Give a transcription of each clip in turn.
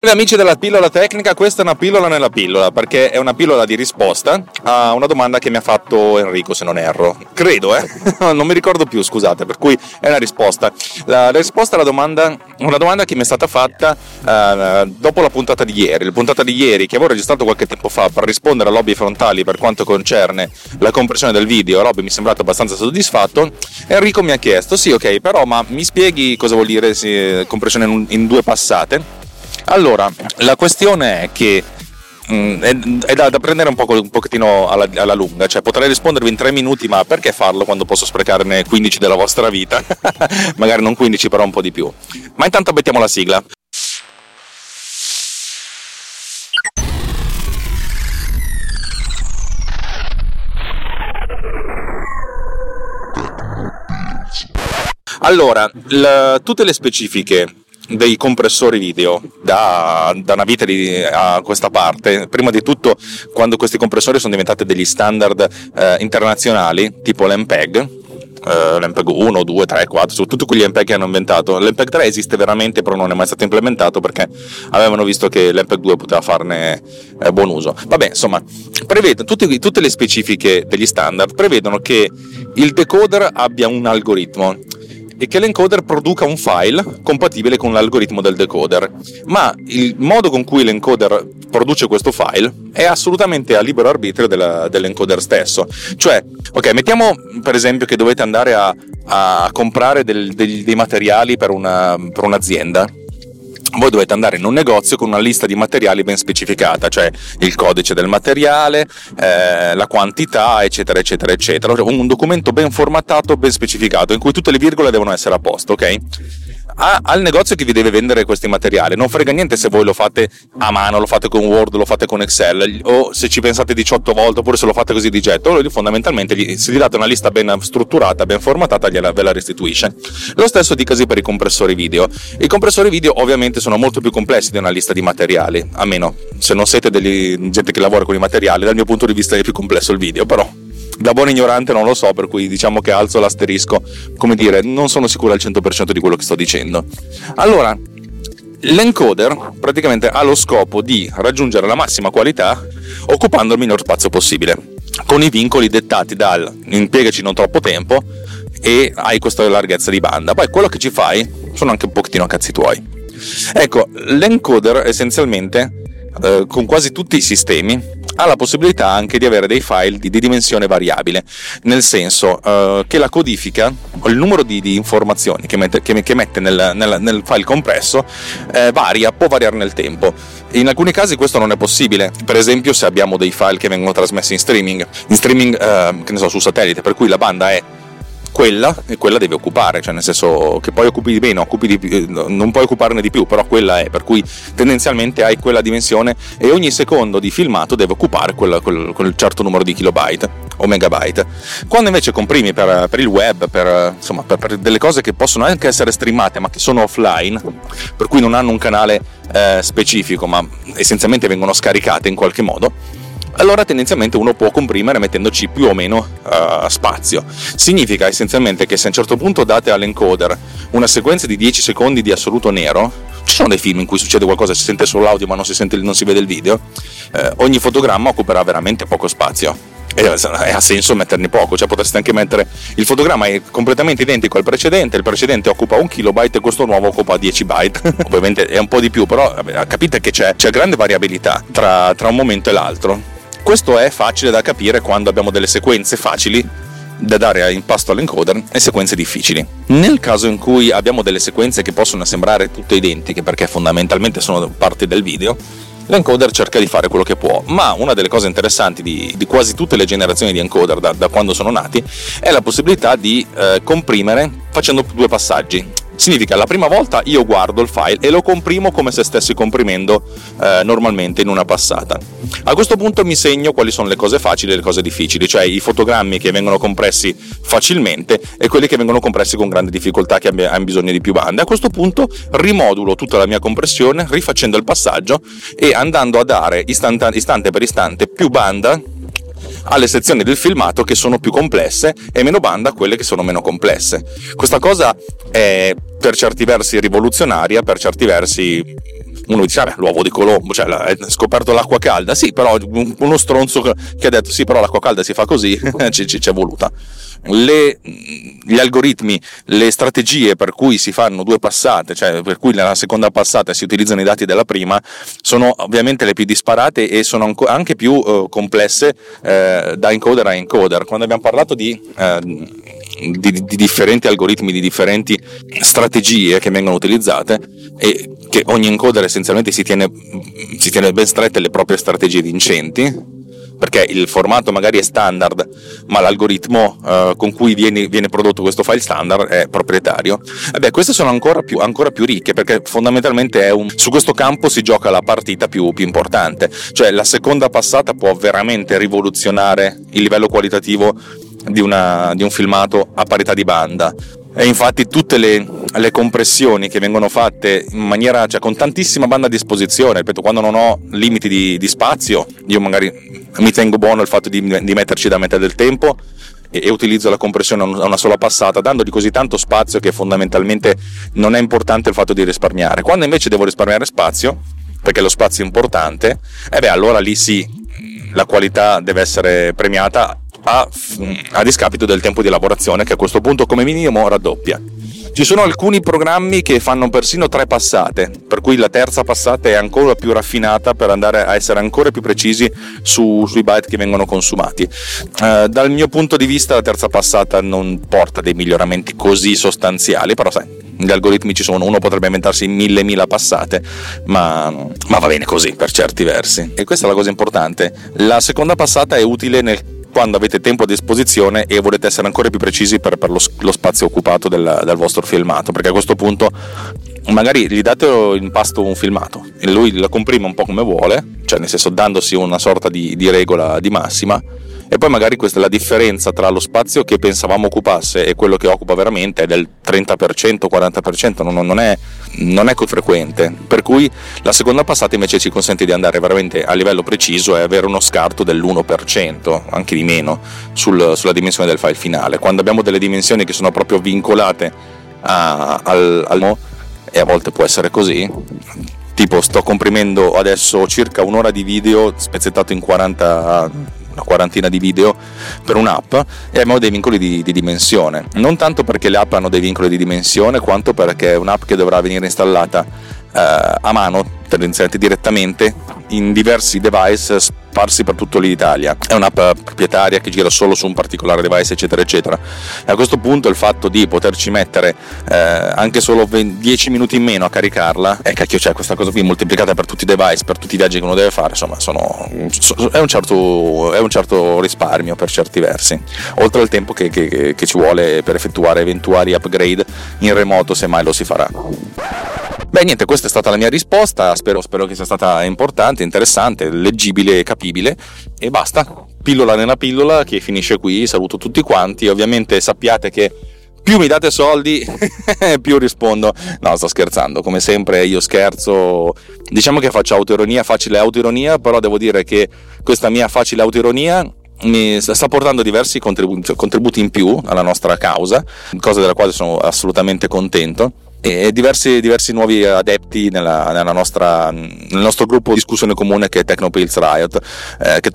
Amici della pillola tecnica, questa è una pillola nella pillola, perché è una pillola di risposta a una domanda che mi ha fatto Enrico, se non erro, credo, non mi ricordo più, scusate, per cui è una risposta, la risposta alla domanda, una domanda che mi è stata fatta dopo la puntata di ieri che avevo registrato qualche tempo fa per rispondere a Lobby Frontali per quanto concerne la compressione del video. Lobby mi è sembrato abbastanza soddisfatto. Enrico mi ha chiesto: sì, ok, però ma mi spieghi cosa vuol dire compressione in due passate? Allora, la questione è che è da prendere un pochettino alla lunga, cioè potrei rispondervi in 3 minuti, ma perché farlo quando posso sprecarne 15 della vostra vita? Magari non 15, però un po' di più. Ma intanto mettiamo la sigla. Allora, tutte le specifiche dei compressori video da una vita a questa parte, prima di tutto quando questi compressori sono diventati degli standard internazionali, tipo l'MPEG 1, 2, 3, 4, su tutti quegli MPEG che hanno inventato. L'MPEG 3 esiste veramente, però non è mai stato implementato perché avevano visto che l'MPEG 2 poteva farne buon uso. Vabbè, insomma, tutte le specifiche degli standard prevedono che il decoder abbia un algoritmo e che l'encoder produca un file compatibile con l'algoritmo del decoder, ma il modo con cui l'encoder produce questo file è assolutamente a libero arbitrio dell'encoder stesso. Cioè, ok, mettiamo per esempio che dovete andare a comprare dei materiali per un'azienda. Voi dovete andare in un negozio con una lista di materiali ben specificata, cioè il codice del materiale, la quantità, eccetera eccetera eccetera, un documento ben formattato, ben specificato, in cui tutte le virgole devono essere a posto, ok? Al negozio che vi deve vendere questi materiali non frega niente se voi lo fate a mano, lo fate con Word, lo fate con Excel, o se ci pensate 18 volte, oppure se lo fate così di getto. Fondamentalmente, se gli date una lista ben strutturata, ben formatata, ve la restituisce. Lo stesso dicasi per i compressori video. I compressori video ovviamente sono molto più complessi di una lista di materiali, a meno se non siete gente che lavora con i materiali. Dal mio punto di vista è più complesso il video, però da buon ignorante non lo so, per cui diciamo che alzo l'asterisco, come dire, non sono sicuro al 100% di quello che sto dicendo. Allora, l'encoder praticamente ha lo scopo di raggiungere la massima qualità occupando il minor spazio possibile, con i vincoli dettati dal impiegaci non troppo tempo e hai questa larghezza di banda. Poi quello che ci fai sono anche un pochettino cazzi tuoi. Ecco, l'encoder essenzialmente con quasi tutti i sistemi ha la possibilità anche di avere dei file di dimensione variabile, nel senso che la codifica, il numero di informazioni che mette nel file compresso può variare nel tempo. In alcuni casi questo non è possibile, per esempio se abbiamo dei file che vengono trasmessi in streaming che ne so, su satellite, per cui la banda è quella e quella deve occupare, cioè nel senso che poi occupi di meno, non puoi occuparne di più, però quella è, per cui tendenzialmente hai quella dimensione e ogni secondo di filmato deve occupare quel certo numero di kilobyte o megabyte. Quando invece comprimi per il web, per delle cose che possono anche essere streamate ma che sono offline, per cui non hanno un canale specifico ma essenzialmente vengono scaricate in qualche modo, allora tendenzialmente uno può comprimere mettendoci più o meno spazio. Significa essenzialmente che se a un certo punto date all'encoder una sequenza di 10 secondi di assoluto nero, ci sono dei film in cui succede qualcosa, si sente solo l'audio ma non si vede il video, ogni fotogramma occuperà veramente poco spazio. ha senso metterne poco, cioè potreste anche mettere il fotogramma è completamente identico al precedente, il precedente occupa 1 kilobyte e questo nuovo occupa 10 byte ovviamente è un po' di più, però vabbè, capite che c'è grande variabilità tra un momento e l'altro. Questo è facile da capire quando abbiamo delle sequenze facili da dare in pasto all'encoder e sequenze difficili. Nel caso in cui abbiamo delle sequenze che possono sembrare tutte identiche, perché fondamentalmente sono parte del video, l'encoder cerca di fare quello che può, ma una delle cose interessanti di quasi tutte le generazioni di encoder da quando sono nati è la possibilità di comprimere facendo 2 passaggi. Significa, la prima volta io guardo il file e lo comprimo come se stessi comprimendo normalmente in una passata. A questo punto mi segno quali sono le cose facili e le cose difficili, cioè i fotogrammi che vengono compressi facilmente e quelli che vengono compressi con grande difficoltà, che hanno bisogno di più bande. A questo punto rimodulo tutta la mia compressione rifacendo il passaggio e andando a dare istante per istante più banda alle sezioni del filmato che sono più complesse e meno banda a quelle che sono meno complesse. Questa cosa è per certi versi rivoluzionaria, per certi versi uno dice l'uovo di Colombo, cioè ha scoperto l'acqua calda, sì, però uno stronzo che ha detto sì, però l'acqua calda si fa così c'è voluta. Gli algoritmi, le strategie per cui si fanno 2 passate, cioè per cui nella seconda passata si utilizzano i dati della prima, sono ovviamente le più disparate e sono anche più complesse da encoder a encoder. Quando abbiamo parlato di differenti algoritmi, di differenti strategie che vengono utilizzate e che ogni encoder essenzialmente si tiene ben strette le proprie strategie vincenti, perché il formato magari è standard, ma l'algoritmo con cui viene prodotto questo file standard è proprietario. Queste sono ancora più ricche, perché fondamentalmente su questo campo si gioca la partita più importante, cioè la seconda passata può veramente rivoluzionare il livello qualitativo di un filmato a parità di banda. E infatti tutte le compressioni che vengono fatte in maniera, cioè con tantissima banda a disposizione, ripeto, quando non ho limiti di spazio, io magari mi tengo buono il fatto di metterci da metà del tempo e utilizzo la compressione a una sola passata, dandogli così tanto spazio che fondamentalmente non è importante il fatto di risparmiare. Quando invece devo risparmiare spazio, perché lo spazio è importante, allora lì sì, la qualità deve essere premiata a discapito del tempo di elaborazione, che a questo punto come minimo raddoppia. Ci sono alcuni programmi che fanno persino 3 passate, per cui la terza passata è ancora più raffinata per andare a essere ancora più precisi sui byte che vengono consumati. Dal mio punto di vista la terza passata non porta dei miglioramenti così sostanziali, però sai, gli algoritmi ci sono, uno potrebbe inventarsi 1000 passate, ma va bene così per certi versi. E questa è la cosa importante, la seconda passata è utile quando avete tempo a disposizione e volete essere ancora più precisi per lo spazio occupato del vostro filmato, perché a questo punto magari gli date in pasto un filmato e lui lo comprime un po' come vuole, cioè nel senso dandosi una sorta di regola di massima, e poi magari questa è la differenza tra lo spazio che pensavamo occupasse e quello che occupa veramente è del 30%, 40%, non è frequente, per cui la seconda passata invece ci consente di andare veramente a livello preciso e avere uno scarto dell'1%, anche di meno, sulla dimensione del file finale. Quando abbiamo delle dimensioni che sono proprio vincolate al e a volte può essere così, tipo sto comprimendo adesso circa un'ora di video spezzettato in 40 di video per un'app, e abbiamo dei vincoli di dimensione, non tanto perché le app hanno dei vincoli di dimensione quanto perché è un'app che dovrà venire installata a mano direttamente in diversi device sparsi per tutto l'Italia, è un'app proprietaria che gira solo su un particolare device eccetera eccetera, e a questo punto il fatto di poterci mettere anche solo 10 minuti in meno a caricarla, cioè questa cosa qui moltiplicata per tutti i device, per tutti i viaggi che uno deve fare, insomma è un certo risparmio per certi versi, oltre al tempo che ci vuole per effettuare eventuali upgrade in remoto se mai lo si farà. Niente, questa è stata la mia risposta, spero che sia stata importante, interessante, leggibile e capibile, e basta, pillola nella pillola che finisce qui. Saluto tutti quanti, ovviamente sappiate che più mi date soldi più rispondo, no, sto scherzando, come sempre io scherzo, diciamo che faccio facile autoironia, però devo dire che questa mia facile autoironia mi sta portando diversi contributi in più alla nostra causa, cosa della quale sono assolutamente contento. e diversi nuovi adepti nel nostro gruppo di discussione comune che è TechnoPillz Riot, che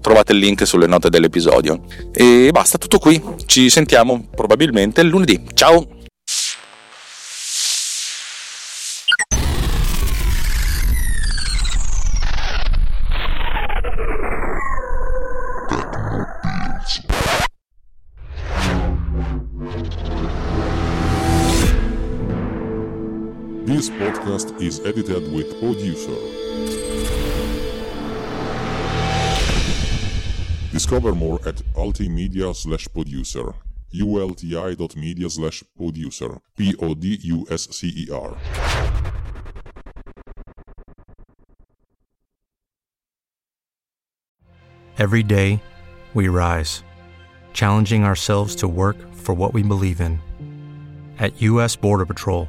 trovate il link sulle note dell'episodio. E basta, tutto qui, ci sentiamo probabilmente lunedì, ciao! This podcast is edited with Poducer. Discover more at ultimedia/producer, ulti.media/producer, Poducer. Every day, we rise, challenging ourselves to work for what we believe in. At US Border Patrol,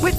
With